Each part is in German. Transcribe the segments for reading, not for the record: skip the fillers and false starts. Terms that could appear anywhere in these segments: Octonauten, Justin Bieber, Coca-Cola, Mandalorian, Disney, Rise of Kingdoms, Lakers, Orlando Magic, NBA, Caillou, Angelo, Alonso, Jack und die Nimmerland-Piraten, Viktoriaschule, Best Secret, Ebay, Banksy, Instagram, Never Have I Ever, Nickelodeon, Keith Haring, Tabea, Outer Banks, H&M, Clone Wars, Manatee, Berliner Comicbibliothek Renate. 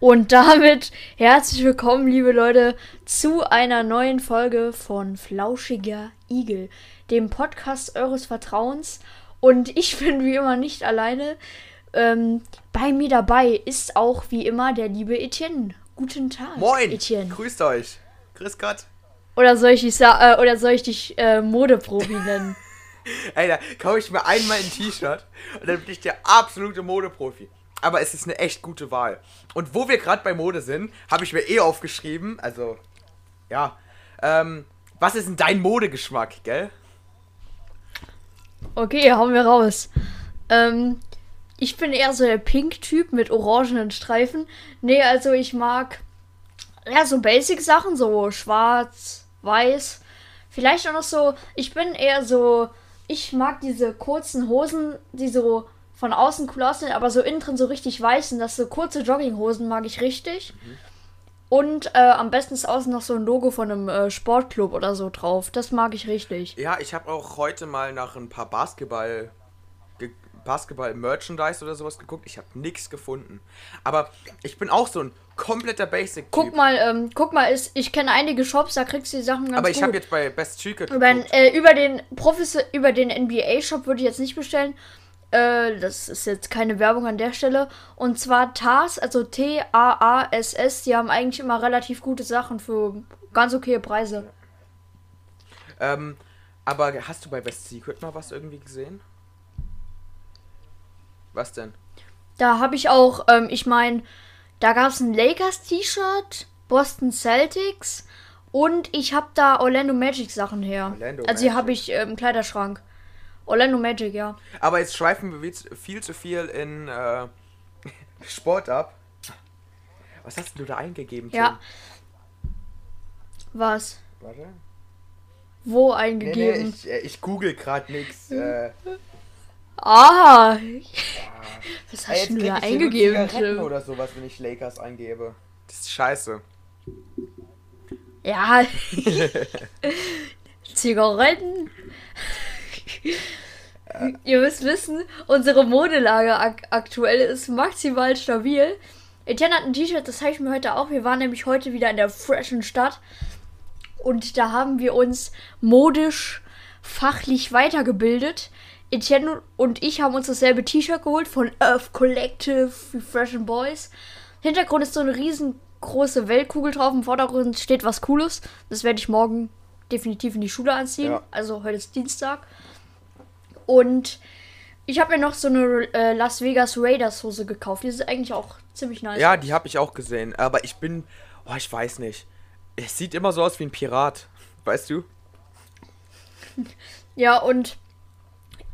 Und damit herzlich willkommen, liebe Leute, zu einer neuen Folge von Flauschiger Igel, dem Podcast eures Vertrauens. Und ich bin wie immer nicht alleine. Bei mir dabei ist auch wie immer der liebe Etienne. Guten Tag, moin, Etienne. Grüßt euch. Grüß Gott. Oder soll ich dich, Modeprofi nennen? Ey, da kaufe ich mir einmal ein T-Shirt und dann bin ich der absolute Modeprofi. Aber es ist eine echt gute Wahl. Und wo wir gerade bei Mode sind, habe ich mir aufgeschrieben, also, ja. Was ist denn dein Modegeschmack, gell? Okay, hauen wir raus. Ich bin eher so der Pink-Typ mit orangenen Streifen. Nee, also ich mag ja so Basic-Sachen, so schwarz, weiß. Vielleicht auch noch so, ich mag diese kurzen Hosen, die so von außen cool aussehen, aber so innen drin so richtig weiß sind. Das so kurze Jogginghosen mag ich richtig. Mhm. Und am besten ist außen noch so ein Logo von einem Sportclub oder so drauf. Das mag ich richtig. Ja, ich habe auch heute mal nach ein paar Basketball-Merchandise oder sowas geguckt. Ich habe nichts gefunden. Aber ich bin auch so ein kompletter Basic-Typ. Guck mal, ich kenne einige Shops, da kriegst du die Sachen ganz gut. Aber ich habe jetzt bei Best Secret geguckt. Über den NBA-Shop würde ich jetzt nicht bestellen. Das ist jetzt keine Werbung an der Stelle. Und zwar TAASS, also TAASS, die haben eigentlich immer relativ gute Sachen für ganz okaye Preise. Aber hast du bei Best Secret mal was irgendwie gesehen? Was denn? Da habe ich auch, da gab es ein Lakers-T-Shirt, Boston Celtics und ich habe da Orlando Magic Sachen her. Die habe ich im Kleiderschrank. Orlando Magic, ja. Aber jetzt schweifen wir viel zu viel in Sport ab. Was hast du da eingegeben, Tim? Ja. Was? Warte. Wo eingegeben? Ich google gerade nichts. Ah! Was hast du da eingegeben, Tim? Oder sowas, wenn ich Lakers eingebe. Das ist scheiße. Ja. Zigaretten. Ihr müsst wissen, unsere Modelage aktuell ist maximal stabil. Etienne hat ein T-Shirt, das zeige ich mir heute auch. Wir waren nämlich heute wieder in der freshen Stadt. Und da haben wir uns modisch, fachlich weitergebildet. Etienne und ich haben uns dasselbe T-Shirt geholt von Earth Collective, wie Fresh and Boys. Hintergrund ist so eine riesengroße Weltkugel drauf. Im Vordergrund steht was Cooles. Das werde ich morgen definitiv in die Schule anziehen. Ja. Also heute ist Dienstag. Und ich habe mir noch so eine Las Vegas Raiders Hose gekauft. Die ist eigentlich auch ziemlich nice. Ja, die habe ich auch gesehen. Aber ich bin... Oh, ich weiß nicht. Es sieht immer so aus wie ein Pirat. Weißt du? Ja, und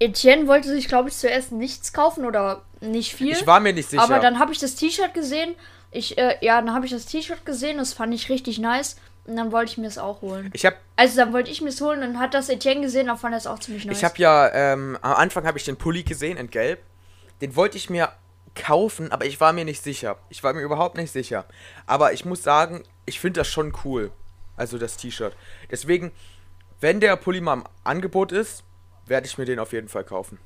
Etienne wollte sich, glaube ich, zuerst nichts kaufen oder nicht viel. Ich war mir nicht sicher. Aber dann habe ich das T-Shirt gesehen. Das fand ich richtig nice. Und dann wollte ich mir es auch holen. Dann hat das Etienne gesehen, dann fand er es auch ziemlich nice. Ich habe ja, am Anfang habe ich den Pulli gesehen in Gelb. Den wollte ich mir kaufen, aber ich war mir nicht sicher. Ich war mir überhaupt nicht sicher. Aber ich muss sagen, ich finde das schon cool. Also das T-Shirt. Deswegen, wenn der Pulli mal im Angebot ist, werde ich mir den auf jeden Fall kaufen.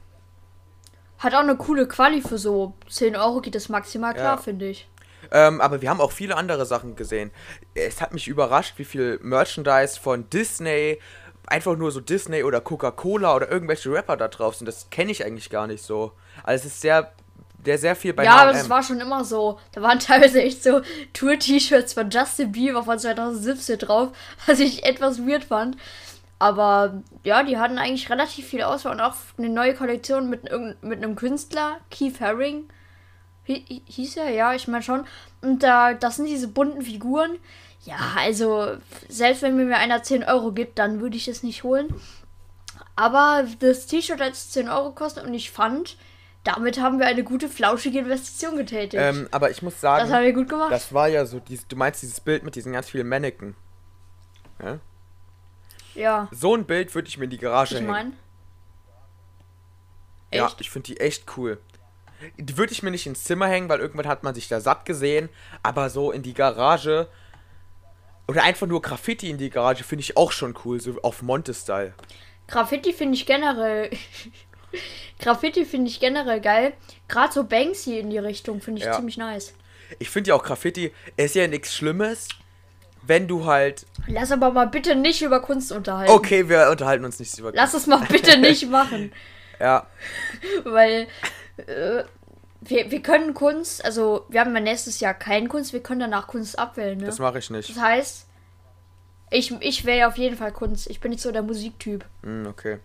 Hat auch eine coole Quali für so 10 Euro geht das maximal klar, ja. Finde ich. Aber wir haben auch viele andere Sachen gesehen. Es hat mich überrascht, wie viel Merchandise von Disney, einfach nur so Disney oder Coca-Cola oder irgendwelche Rapper da drauf sind. Das kenne ich eigentlich gar nicht so. Also es ist sehr viel bei H&M. Ja, aber es war schon immer so. Da waren teilweise echt so Tour-T-Shirts von Justin Bieber von 2017 drauf, was ich etwas weird fand. Aber ja, die hatten eigentlich relativ viel Auswahl und auch eine neue Kollektion mit einem Künstler, Keith Haring. Hieß er? Ja, ich meine schon. Und das sind diese bunten Figuren. Ja, also, selbst wenn mir einer 10 Euro gibt, dann würde ich es nicht holen. Aber das T-Shirt hat 10 Euro gekostet und ich fand, damit haben wir eine gute, flauschige Investition getätigt. Aber ich muss sagen, das haben wir gut gemacht. Das war ja so, du meinst dieses Bild mit diesen ganz vielen Mannequin. Ja? Ja. So ein Bild würde ich mir in die Garage hängen. Echt? Ja, ich finde die echt cool. Die würde ich mir nicht ins Zimmer hängen, weil irgendwann hat man sich da satt gesehen. Aber so in die Garage, Oder einfach nur Graffiti in die Garage finde ich auch schon cool, so auf Monte-Style. Graffiti finde ich generell... Graffiti finde ich generell geil. Gerade so Banksy in die Richtung finde ich ziemlich nice. Ich finde ja auch Graffiti, ist ja nichts Schlimmes, wenn du halt... Lass aber mal bitte nicht über Kunst unterhalten. Okay, wir unterhalten uns nicht über Kunst. Lass es mal bitte nicht machen. Ja. Weil... Wir können Kunst, also wir haben ja nächstes Jahr kein Kunst, wir können danach Kunst abwählen, ne? Das mache ich nicht. Das heißt, ich wähle auf jeden Fall Kunst. Ich bin nicht so der Musiktyp. Okay.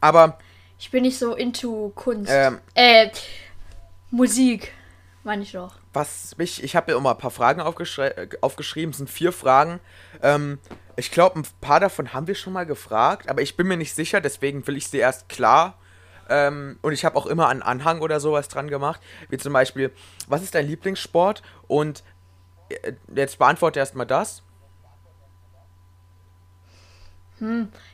Aber... Ich bin nicht so into Kunst. Musik, meine ich doch. Ich habe ja immer ein paar Fragen aufgeschrieben, es sind 4 Fragen. Ich glaube, ein paar davon haben wir schon mal gefragt, aber ich bin mir nicht sicher, deswegen will ich sie erst klar... und ich habe auch immer einen Anhang oder sowas dran gemacht, wie zum Beispiel, was ist dein Lieblingssport? Und jetzt beantworte erstmal das.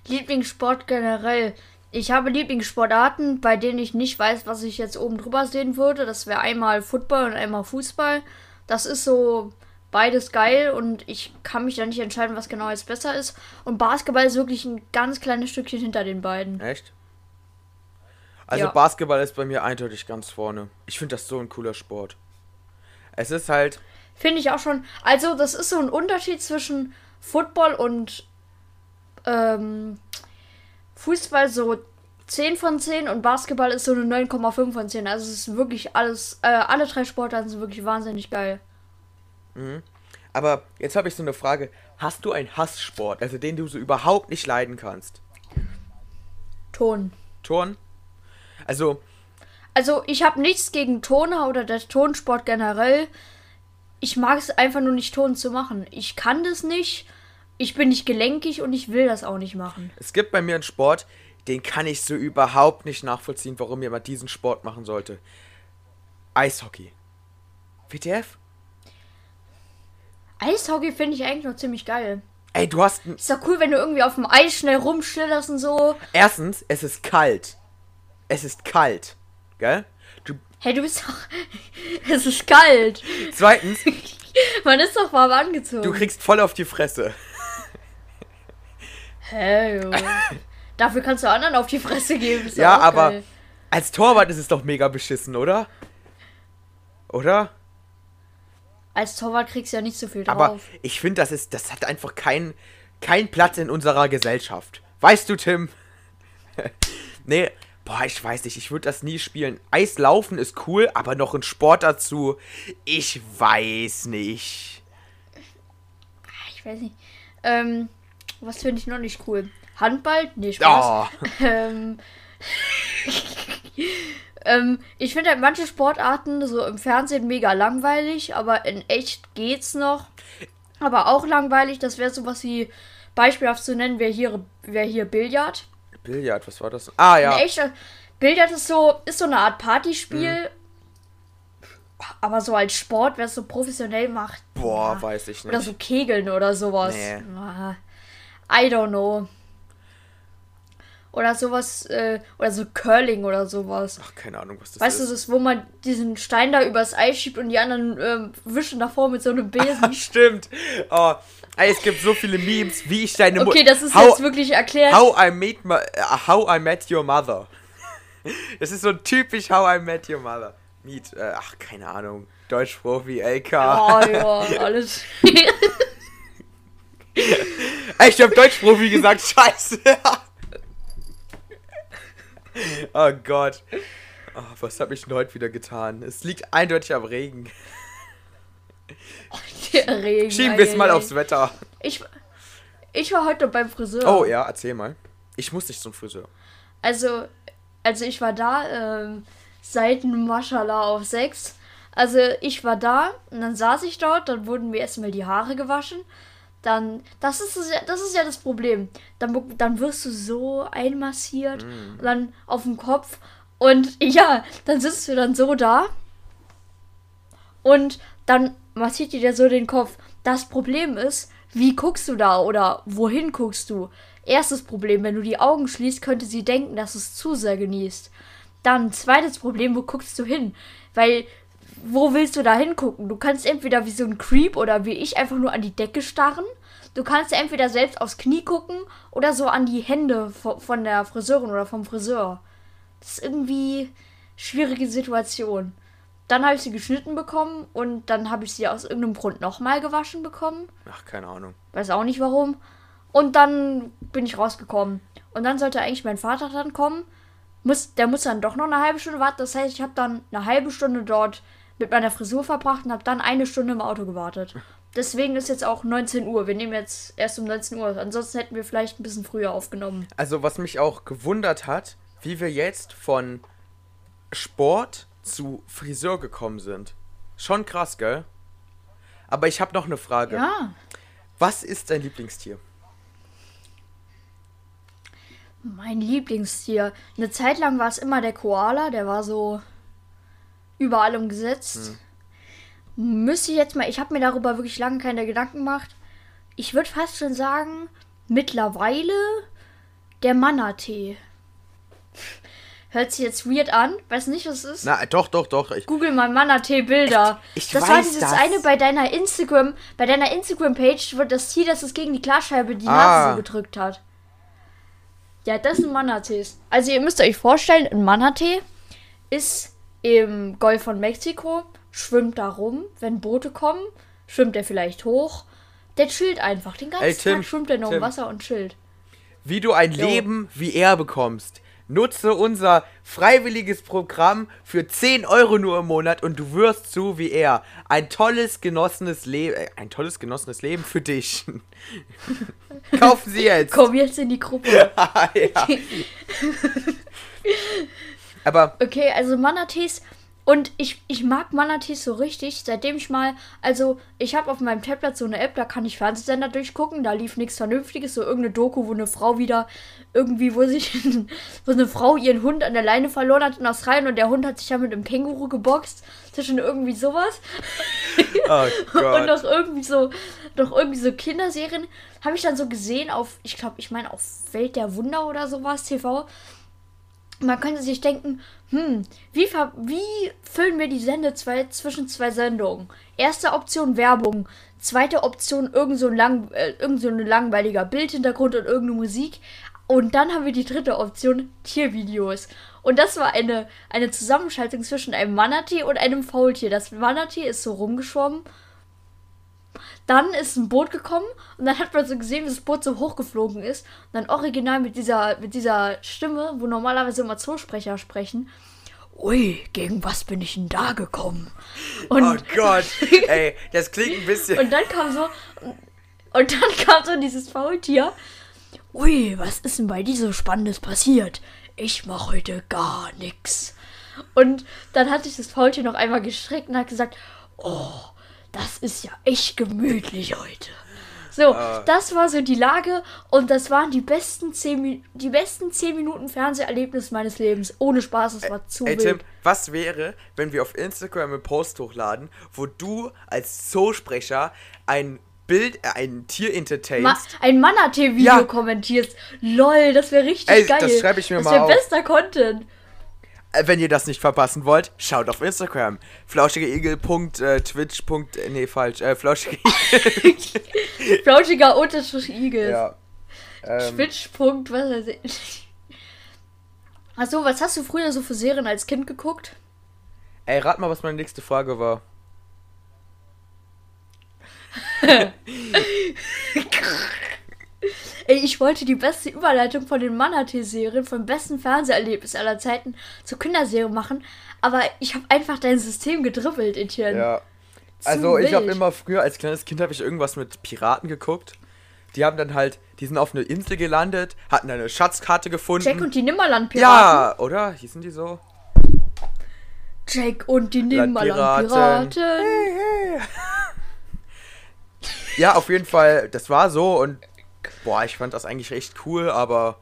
Lieblingssport generell. Ich habe Lieblingssportarten, bei denen ich nicht weiß, was ich jetzt oben drüber sehen würde. Das wäre einmal Football und einmal Fußball. Das ist so beides geil und ich kann mich da nicht entscheiden, was genau jetzt besser ist. Und Basketball ist wirklich ein ganz kleines Stückchen hinter den beiden. Echt? Also Basketball ist bei mir eindeutig ganz vorne. Ich finde das so ein cooler Sport. Es ist halt... Finde ich auch schon. Also das ist so ein Unterschied zwischen Football und Fußball, so 10 von 10 und Basketball ist so eine 9,5 von 10. Also es ist wirklich alles... alle 3 Sportarten sind wirklich wahnsinnig geil. Mhm. Aber jetzt habe ich so eine Frage. Hast du einen Hasssport, also den du so überhaupt nicht leiden kannst? Turnen. Turnen? Also ich habe nichts gegen Turner oder der Turnsport generell. Ich mag es einfach nur nicht, Turnen zu machen. Ich kann das nicht, ich bin nicht gelenkig und ich will das auch nicht machen. Es gibt bei mir einen Sport, den kann ich so überhaupt nicht nachvollziehen, warum jemand diesen Sport machen sollte. Eishockey. WTF? Eishockey finde ich eigentlich noch ziemlich geil. Ey, du hast... Ist doch cool, wenn du irgendwie auf dem Eis schnell rumschlitterst und so. Erstens, es ist kalt. Es ist kalt, gell? Hey, du bist doch... Es ist kalt. Zweitens... Man ist doch warm angezogen. Du kriegst voll auf die Fresse. Hey, dafür kannst du anderen auf die Fresse geben. Ist ja, aber geil. Als Torwart ist es doch mega beschissen, oder? Oder? Als Torwart kriegst du ja nicht so viel drauf. Aber ich finde, das hat einfach keinen Platz in unserer Gesellschaft. Weißt du, Tim? Nee... Boah, ich weiß nicht, ich würde das nie spielen. Eislaufen ist cool, aber noch ein Sport dazu, ich weiß nicht. Ich weiß nicht. Was finde ich noch nicht cool? Handball? Nee, Spaß. Oh. Ich finde halt manche Sportarten so im Fernsehen mega langweilig, aber in echt geht's noch. Aber auch langweilig, das wäre sowas wie, beispielhaft zu nennen, wäre hier Billard. Billard, was war das? Ah, ja. Billard ist so eine Art Partyspiel, aber so als Sport, wer es so professionell macht. Boah, ja, weiß ich nicht. Oder so Kegeln oder sowas. Nee. I don't know. Oder sowas, oder so Curling oder sowas. Ach, keine Ahnung, was das ist. Weißt du, das ist, wo man diesen Stein da übers Eis schiebt und die anderen wischen davor mit so einem Besen. Stimmt. Oh. Es gibt so viele Memes, wie ich deine Mutter... Okay, das ist jetzt wirklich erklärt. How I Met Your Mother. Das ist so typisch How I Met Your Mother. Ach, keine Ahnung. Deutschprofi, LK. Oh ja, alles. Ich hab Deutschprofi gesagt, scheiße. Oh Gott. Oh, was hab ich denn heute wieder getan? Es liegt eindeutig am Regen. Der Regen. Schieben wir es mal aufs Wetter. Ich war heute beim Friseur. Oh ja, erzähl mal. Ich muss nicht zum Friseur. Also ich war da, Seiten Maschallah auf 6. Also ich war da und dann saß ich dort, dann wurden mir erstmal die Haare gewaschen. Dann, das ist ja das Problem. Dann wirst du so einmassiert und dann auf dem Kopf und ja, dann sitzt du dann so da und dann massiert dir so den Kopf. Das Problem ist, wie guckst du da oder wohin guckst du? Erstes Problem, wenn du die Augen schließt, könnte sie denken, dass du es zu sehr genießt. Dann zweites Problem, wo guckst du hin? Weil wo willst du da hingucken? Du kannst entweder wie so ein Creep oder wie ich einfach nur an die Decke starren. Du kannst entweder selbst aufs Knie gucken oder so an die Hände von der Friseurin oder vom Friseur. Das ist irgendwie eine schwierige Situation. Dann habe ich sie geschnitten bekommen und dann habe ich sie aus irgendeinem Grund nochmal gewaschen bekommen. Ach, keine Ahnung. Weiß auch nicht warum. Und dann bin ich rausgekommen. Und dann sollte eigentlich mein Vater dann kommen. Der muss dann doch noch eine halbe Stunde warten. Das heißt, ich habe dann eine halbe Stunde dort mit meiner Frisur verbracht und habe dann eine Stunde im Auto gewartet. Deswegen ist jetzt auch 19 Uhr. Wir nehmen jetzt erst um 19 Uhr. Ansonsten hätten wir vielleicht ein bisschen früher aufgenommen. Also was mich auch gewundert hat, wie wir jetzt von Sport zu Friseur gekommen sind. Schon krass, gell? Aber ich habe noch eine Frage. Ja. Was ist dein Lieblingstier? Mein Lieblingstier? Eine Zeit lang war es immer der Koala. Der war so überall umgesetzt. Müsste ich jetzt mal... Ich habe mir darüber wirklich lange keine Gedanken gemacht. Ich würde fast schon sagen, mittlerweile der Manatee. Hört sich jetzt weird an. Weiß nicht, was es ist. Na, doch. Ich google mal Manatee-Bilder. Ich weiß das. Das war dieses eine bei deiner Instagram-Page, wird das Tier, das es gegen die Glasscheibe die Nase so gedrückt hat. Ja, das sind Manatees. Also ihr müsst euch vorstellen, ein Manatee ist im Golf von Mexiko, schwimmt da rum, wenn Boote kommen, schwimmt er vielleicht hoch. Der chillt einfach. Den ganzen Tag schwimmt er nur im Wasser und chillt. Wie du ein Leben wie er bekommst. Nutze unser freiwilliges Programm für 10 Euro nur im Monat und du wirst so wie er. Ein tolles genossenes Leben für dich. Kaufen Sie jetzt. Komm jetzt in die Gruppe. Ah, ja. Aber okay, also Manatees. Und ich mag Manatees so richtig, seitdem ich mal, also ich habe auf meinem Tablet so eine App, da kann ich Fernsehsender durchgucken, da lief nichts Vernünftiges, so irgendeine Doku, wo eine Frau wieder irgendwie, wo eine Frau ihren Hund an der Leine verloren hat in Australien und der Hund hat sich ja mit einem Känguru geboxt, zwischen irgendwie sowas. Oh Gott. Und noch irgendwie so Kinderserien, habe ich dann so gesehen auf, ich glaube, auf Welt der Wunder oder sowas, TV. Man könnte sich denken, wie füllen wir die Sendezeit zwischen zwei Sendungen? Erste Option Werbung, zweite Option irgend so ein langweiliger Bildhintergrund und irgendeine Musik. Und dann haben wir die dritte Option Tiervideos. Und das war eine Zusammenschaltung zwischen einem Manatee und einem Faultier. Das Manatee ist so rumgeschwommen. Dann ist ein Boot gekommen und dann hat man so gesehen, wie das Boot so hochgeflogen ist. Und dann original mit dieser Stimme, wo normalerweise immer Zoosprecher sprechen. Ui, gegen was bin ich denn da gekommen? Und oh Gott, ey, das klingt ein bisschen... Und dann kam so dieses Faultier. Ui, was ist denn bei dir so Spannendes passiert? Ich mach heute gar nix. Und dann hat sich das Faultier noch einmal gestreckt und hat gesagt, das ist ja echt gemütlich heute. So, das war so die Lage und das waren die besten 10 Minuten Fernseherlebnis meines Lebens. Ohne Spaß, es war zu wild. Tim, was wäre, wenn wir auf Instagram einen Post hochladen, wo du als Zoosprecher ein Tier entertainst? Ein Manatee-Video kommentierst. Lol, das wäre richtig geil. Das schreibe ich mir mal auf. Das wäre bester Content. Wenn ihr das nicht verpassen wollt, schaut auf Instagram. Flauschiger-Igel. Ja. Was weiß ich. Achso, was hast du früher so für Serien als Kind geguckt? Ey, rat mal, was meine nächste Frage war. Ey, ich wollte die beste Überleitung von den Manatee-Serien, vom besten Fernseherlebnis aller Zeiten zur Kinderserie machen, aber ich habe einfach dein System gedribbelt, Etienne. Ja. Also ich habe immer früher, als kleines Kind, habe ich irgendwas mit Piraten geguckt. Die sind auf eine Insel gelandet, hatten eine Schatzkarte gefunden. Jack und die Nimmerland-Piraten. Ja, oder? Hießen die so? Jack und die Nimmerland-Piraten. Hey. Ja, auf jeden Fall, das war so und boah, ich fand das eigentlich recht cool, aber...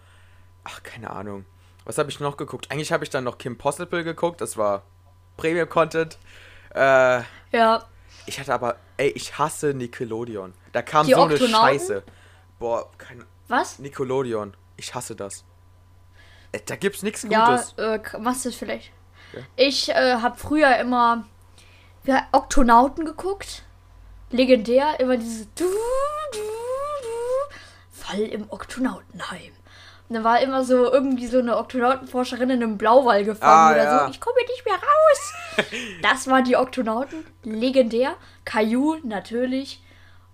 Ach, keine Ahnung. Was habe ich noch geguckt? Eigentlich habe ich dann noch Kim Possible geguckt. Das war Premium-Content. Ja. Ich hatte aber... Ey, ich hasse Nickelodeon. Da kam so eine Scheiße. Boah, keine... Was? Nickelodeon. Ich hasse das. Da gibt's nichts Gutes. Ja, machst du das vielleicht. Okay. Ich habe früher immer... Wir haben Octonauten geguckt. Legendär, immer dieses Fall im Octonautenheim. Und dann war immer so irgendwie so eine Octonautenforscherin in einem Blauwall gefangen oder so. Ich komme nicht mehr raus. Das waren die Octonauten. Legendär. Caillou, natürlich.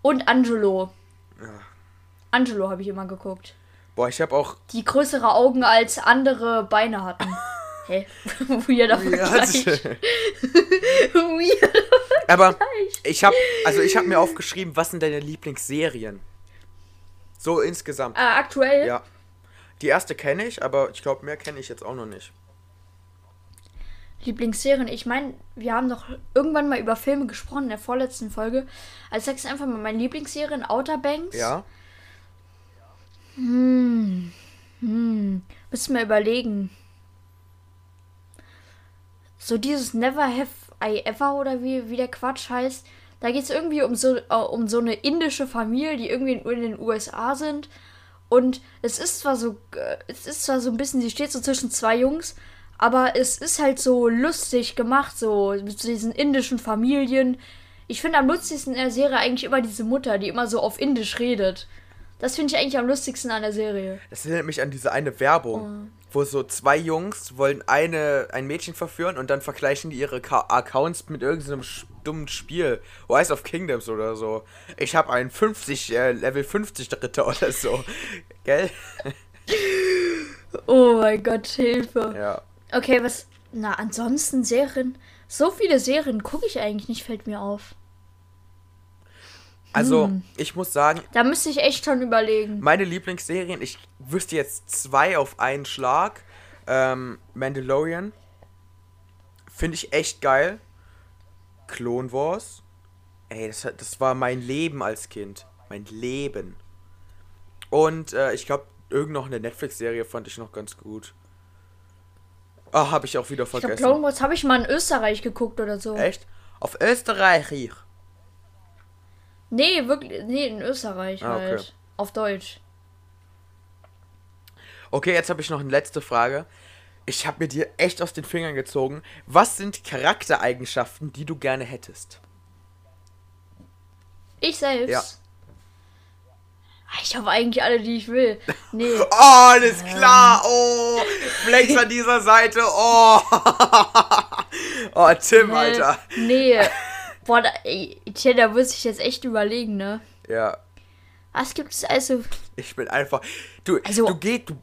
Und Angelo. Ja. Angelo habe ich immer geguckt. Boah, ich habe auch... Die größere Augen als andere Beine hatten. Hä? Weirder Vergleich. Weirder Vergleich. Aber ich habe mir aufgeschrieben, was sind deine Lieblingsserien? So insgesamt. Aktuell? Ja. Die erste kenne ich, aber ich glaube, mehr kenne ich jetzt auch noch nicht. Lieblingsserien? Ich meine, wir haben doch irgendwann mal über Filme gesprochen in der vorletzten Folge. Also sag ich einfach mal, meine Lieblingsserien Outer Banks. Ja. Müssen wir überlegen. So dieses Never Have I Ever oder wie der Quatsch heißt. Da geht es irgendwie um so eine indische Familie, die irgendwie in den USA sind. Und es ist zwar so ein bisschen, sie steht so zwischen zwei Jungs, aber es ist halt so lustig gemacht, so mit diesen indischen Familien. Ich finde am lustigsten in der Serie eigentlich immer diese Mutter, die immer so auf Indisch redet. Das finde ich eigentlich am lustigsten an der Serie. Das erinnert mich an diese eine Werbung, wo so zwei Jungs wollen ein Mädchen verführen und dann vergleichen die ihre Accounts mit irgendeinem dummen Spiel. Rise of Kingdoms oder so. Ich habe einen Level 50 Ritter oder so. Gell? Oh mein Gott, Hilfe. Ja. Okay, was... Na, ansonsten Serien... So viele Serien gucke ich eigentlich nicht, fällt mir auf. Also, ich muss sagen... Da müsste ich echt schon überlegen. Meine Lieblingsserien, ich wüsste jetzt 2 auf einen Schlag. Mandalorian. Finde ich echt geil. Clone Wars. Ey, das war mein Leben als Kind. Mein Leben. Und ich glaube, irgendeine Netflix-Serie fand ich noch ganz gut. Ah, habe ich auch wieder vergessen. Ich glaube, Clone Wars habe ich mal in Österreich geguckt oder so. Echt? Auf Österreich? Nee, wirklich, nee, in Österreich halt. Okay. Auf Deutsch. Okay, jetzt habe ich noch eine letzte Frage. Ich habe mir dir echt aus den Fingern gezogen. Was sind Charaktereigenschaften, die du gerne hättest? Ich selbst? Ja. Ich habe eigentlich alle, die ich will. Nee. Oh, alles klar. Oh, Flex an dieser Seite. Oh, oh Tim, nee, Alter. Nee. Boah, da muss ich jetzt echt überlegen, ne? Ja. Was gibt es also? Ich bin einfach...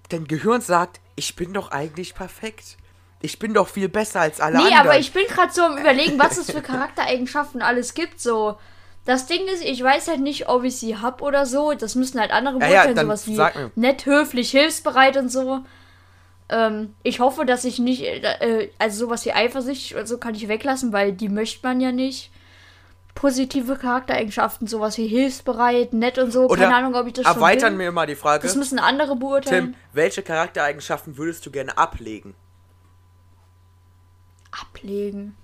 Dein Gehirn sagt, ich bin doch eigentlich perfekt. Ich bin doch viel besser als alle anderen. Nee, aber ich bin gerade so am Überlegen, was es für Charaktereigenschaften alles gibt, so. Das Ding ist, ich weiß halt nicht, ob ich sie hab oder so. Das müssen halt andere beurteilen, ja, sowas wie nett, höflich, hilfsbereit und so. Ich hoffe, dass ich nicht... also sowas wie eifersüchtig oder so kann ich weglassen, weil die möchte man ja nicht. Positive Charaktereigenschaften, sowas wie hilfsbereit, nett und so. Oder keine Ahnung, ob ich das schon erweitern wir mal die Frage. Das müssen andere beurteilen. Tim, welche Charaktereigenschaften würdest du gerne ablegen? Ablegen?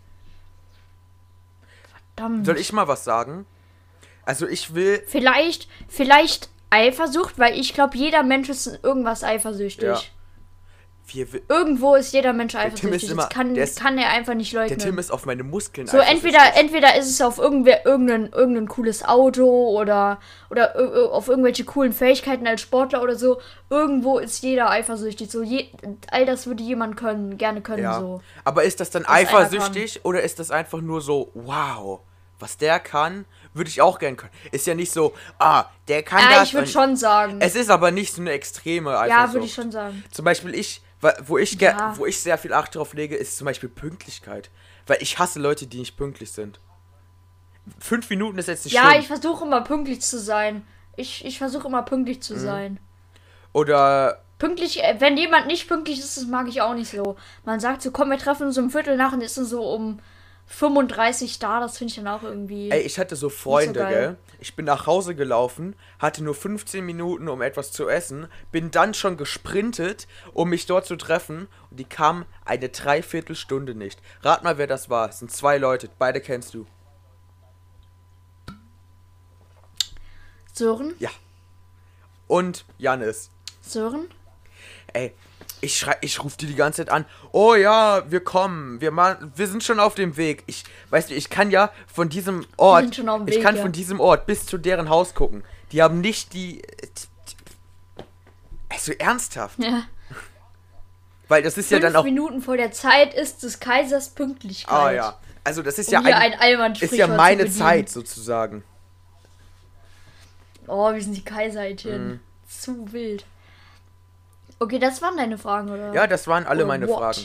Verdammt. Soll ich mal was sagen? Also ich will... Vielleicht Eifersucht, weil ich glaube, jeder Mensch ist in irgendwas eifersüchtig. Ja. Irgendwo ist jeder Mensch eifersüchtig. Das kann er einfach nicht leugnen. Der Tim ist auf meine Muskeln eifersüchtig. Entweder ist es auf irgendein cooles Auto oder auf irgendwelche coolen Fähigkeiten als Sportler oder so. Irgendwo ist jeder eifersüchtig. So all das würde jemand gerne können. Ja. So. Aber ist das dann eifersüchtig oder ist das einfach nur so, wow, was der kann, würde ich auch gern können. Ist ja nicht so, der kann das. Ja, ich würde schon sagen. Es ist aber nicht so eine extreme Eifersucht. Ja, würde ich schon sagen. Zum Beispiel wo ich sehr viel Acht drauf lege, ist zum Beispiel Pünktlichkeit. Weil ich hasse Leute, die nicht pünktlich sind. 5 Minuten ist jetzt nicht schlimm. Ja, ich versuche immer pünktlich zu sein. Ich versuche immer pünktlich zu sein. Oder... Pünktlich, wenn jemand nicht pünktlich ist, das mag ich auch nicht so. Man sagt so, komm, wir treffen uns um 17:15 und ist dann so um 35 da, das finde ich dann auch irgendwie... Ey, ich hatte so Freunde, so gell? Ich bin nach Hause gelaufen, hatte nur 15 Minuten, um etwas zu essen, bin dann schon gesprintet, um mich dort zu treffen und die kamen eine Dreiviertelstunde nicht. Rat mal, wer das war. Es sind 2 Leute, beide kennst du. Sören? Ja. Und Janis. Sören? Ey, Ich rufe die ganze Zeit an. Oh ja, wir kommen. Wir sind schon auf dem Weg. Ich weiß nicht, ich kann ja von diesem Ort. Von diesem Ort bis zu deren Haus gucken. Die haben nicht die. Also ernsthaft. Ja. Weil das ist ja dann auch. 5 Minuten vor der Zeit ist des Kaisers Pünktlichkeit. Ah ja. Also das ist ist ja meine Zeit sozusagen. Oh, wie sind die Kaiseriten? Mhm. Zu wild. Okay, das waren deine Fragen, oder? Ja, das waren alle meine Fragen.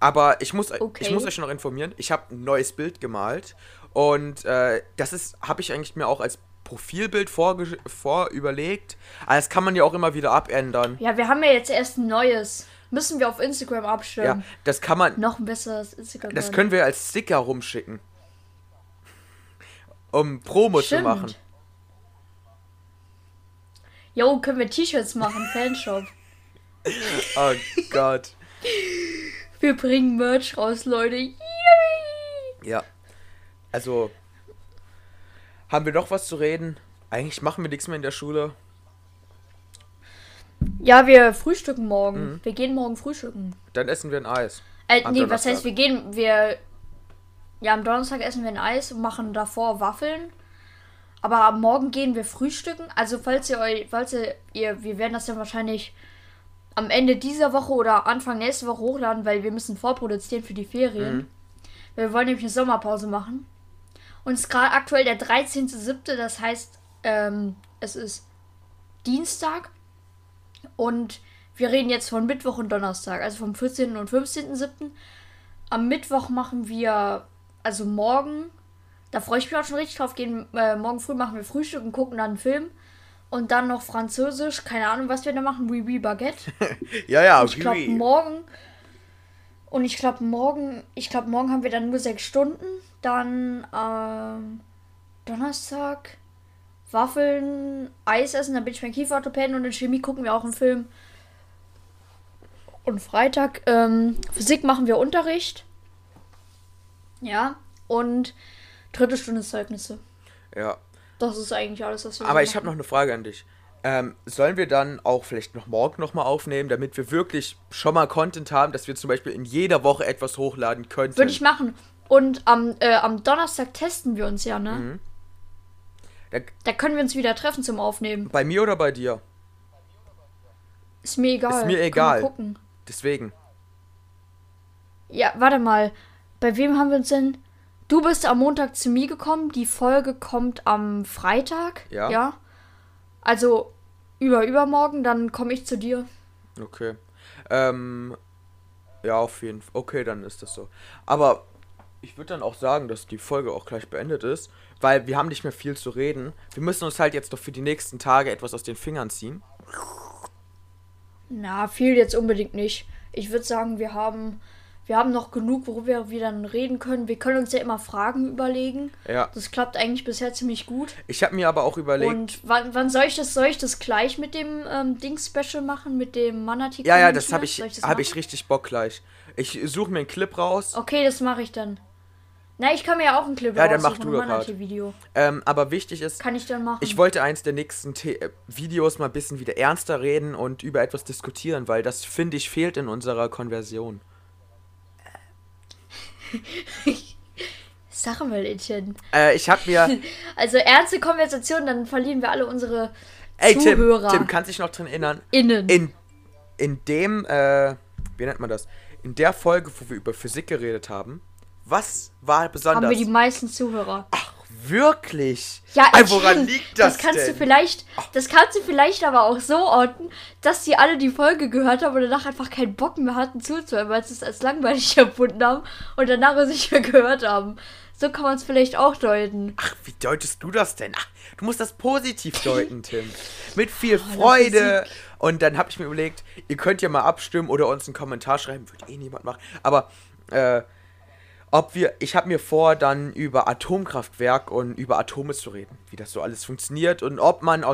Aber ich muss euch noch informieren, ich habe ein neues Bild gemalt. Und habe ich eigentlich mir auch als Profilbild vorüberlegt. Aber das kann man ja auch immer wieder abändern. Ja, wir haben ja jetzt erst ein neues. Müssen wir auf Instagram abstimmen. Ja, das kann man... Noch ein besseres Instagram. Das können wir als Sticker rumschicken. Um Promo zu machen. Jo, können wir T-Shirts machen, Fanshop. Oh Gott. Wir bringen Merch raus, Leute. Yay! Ja. Also, haben wir noch was zu reden? Eigentlich machen wir nichts mehr in der Schule. Ja, wir frühstücken morgen. Mhm. Wir gehen morgen frühstücken. Dann essen wir ein Eis. Nee, was heißt, am Donnerstag essen wir ein Eis und machen davor Waffeln. Aber am Morgen gehen wir frühstücken. Also wir werden das ja wahrscheinlich am Ende dieser Woche oder Anfang nächste Woche hochladen, weil wir müssen vorproduzieren für die Ferien. Mhm. Wir wollen nämlich eine Sommerpause machen. Und es ist gerade aktuell der 13.07., das heißt, es ist Dienstag. Und wir reden jetzt von Mittwoch und Donnerstag, also vom 14. und 15.07. Am Mittwoch machen wir, also morgen... Da freue ich mich auch schon richtig drauf. Morgen früh machen wir Frühstück und gucken dann einen Film. Und dann noch Französisch. Keine Ahnung, was wir da machen. Oui, oui, Baguette. Ja, und ich glaube, morgen haben wir dann nur 6 Stunden. Dann Donnerstag Waffeln, Eis essen. Dann bin ich mein Kieferorthopäden. Und in Chemie gucken wir auch einen Film. Und Freitag Physik machen wir Unterricht. Ja, und... 3. Stunde Zeugnisse. Ja. Das ist eigentlich alles, was wir machen. Aber ich habe noch eine Frage an dich. Sollen wir dann auch vielleicht noch morgen nochmal aufnehmen, damit wir wirklich schon mal Content haben, dass wir zum Beispiel in jeder Woche etwas hochladen könnten? Würde ich machen. Und am Donnerstag testen wir uns ja, ne? Mhm. Da können wir uns wieder treffen zum Aufnehmen. Bei mir oder bei dir? Ist mir egal. Ist mir egal. Können wir gucken. Deswegen. Ja, warte mal. Bei wem haben wir uns denn... Du bist am Montag zu mir gekommen, die Folge kommt am Freitag, ja? Also übermorgen, dann komme ich zu dir. Okay. Ja, auf jeden Fall. Okay, dann ist das so. Aber ich würde dann auch sagen, dass die Folge auch gleich beendet ist, weil wir haben nicht mehr viel zu reden. Wir müssen uns halt jetzt noch für die nächsten Tage etwas aus den Fingern ziehen. Na, viel jetzt unbedingt nicht. Ich würde sagen, wir haben noch genug, worüber wir dann reden können. Wir können uns ja immer Fragen überlegen. Ja. Das klappt eigentlich bisher ziemlich gut. Ich habe mir aber auch überlegt... Und wann soll ich das? Soll ich das gleich mit dem Dings-Special machen? Mit dem Manatee? Ja, das habe ich richtig Bock gleich. Ich suche mir einen Clip raus. Okay, das mache ich dann. Na, ich kann mir ja auch einen Clip raus. Ja, dann mach du Manatee-Video. Aber wichtig ist... Kann ich dann machen. Ich wollte eins der nächsten Videos mal ein bisschen wieder ernster reden und über etwas diskutieren, weil das, finde ich, fehlt in unserer Konversion. Sachen mal, Etienne. Ich hab mir... Also ernste Konversation, dann verlieren wir alle unsere Zuhörer. Tim kann sich noch dran erinnern. Wie nennt man das? In der Folge, wo wir über Physik geredet haben, was war besonders? Haben wir die meisten Zuhörer. Ach, wirklich? Ja, woran liegt das denn? Das kannst du vielleicht aber auch so orten, dass die alle die Folge gehört haben und danach einfach keinen Bock mehr hatten zuzuhören, weil sie es als langweilig empfunden haben und danach es nicht mehr gehört haben. So kann man es vielleicht auch deuten. Ach, wie deutest du das denn? Ach, du musst das positiv deuten, Tim. Mit viel Freude. Und dann habe ich mir überlegt, ihr könnt ja mal abstimmen oder uns einen Kommentar schreiben. Wird eh niemand machen. Aber, ich habe mir vor, dann über Atomkraftwerk und über Atome zu reden, wie das so alles funktioniert und ob man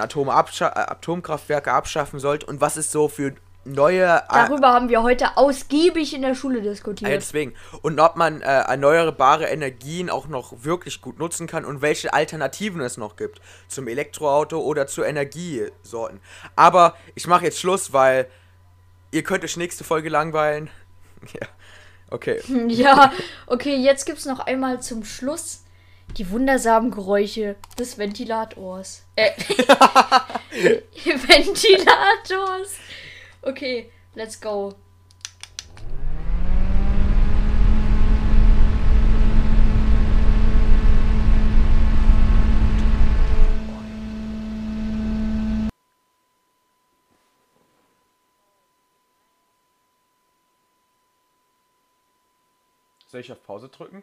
Atomkraftwerke abschaffen sollte und was es so für neue... Darüber haben wir heute ausgiebig in der Schule diskutiert. Deswegen. Und ob man erneuerbare Energien auch noch wirklich gut nutzen kann und welche Alternativen es noch gibt zum Elektroauto oder zu Energiesorten. Aber ich mache jetzt Schluss, weil Ihr könnt euch nächste Folge langweilen. Ja, okay. Ja, okay, jetzt gibt's noch einmal zum Schluss die wundersamen Geräusche des Ventilators. Ventilators. Okay, let's go. Soll ich auf Pause drücken?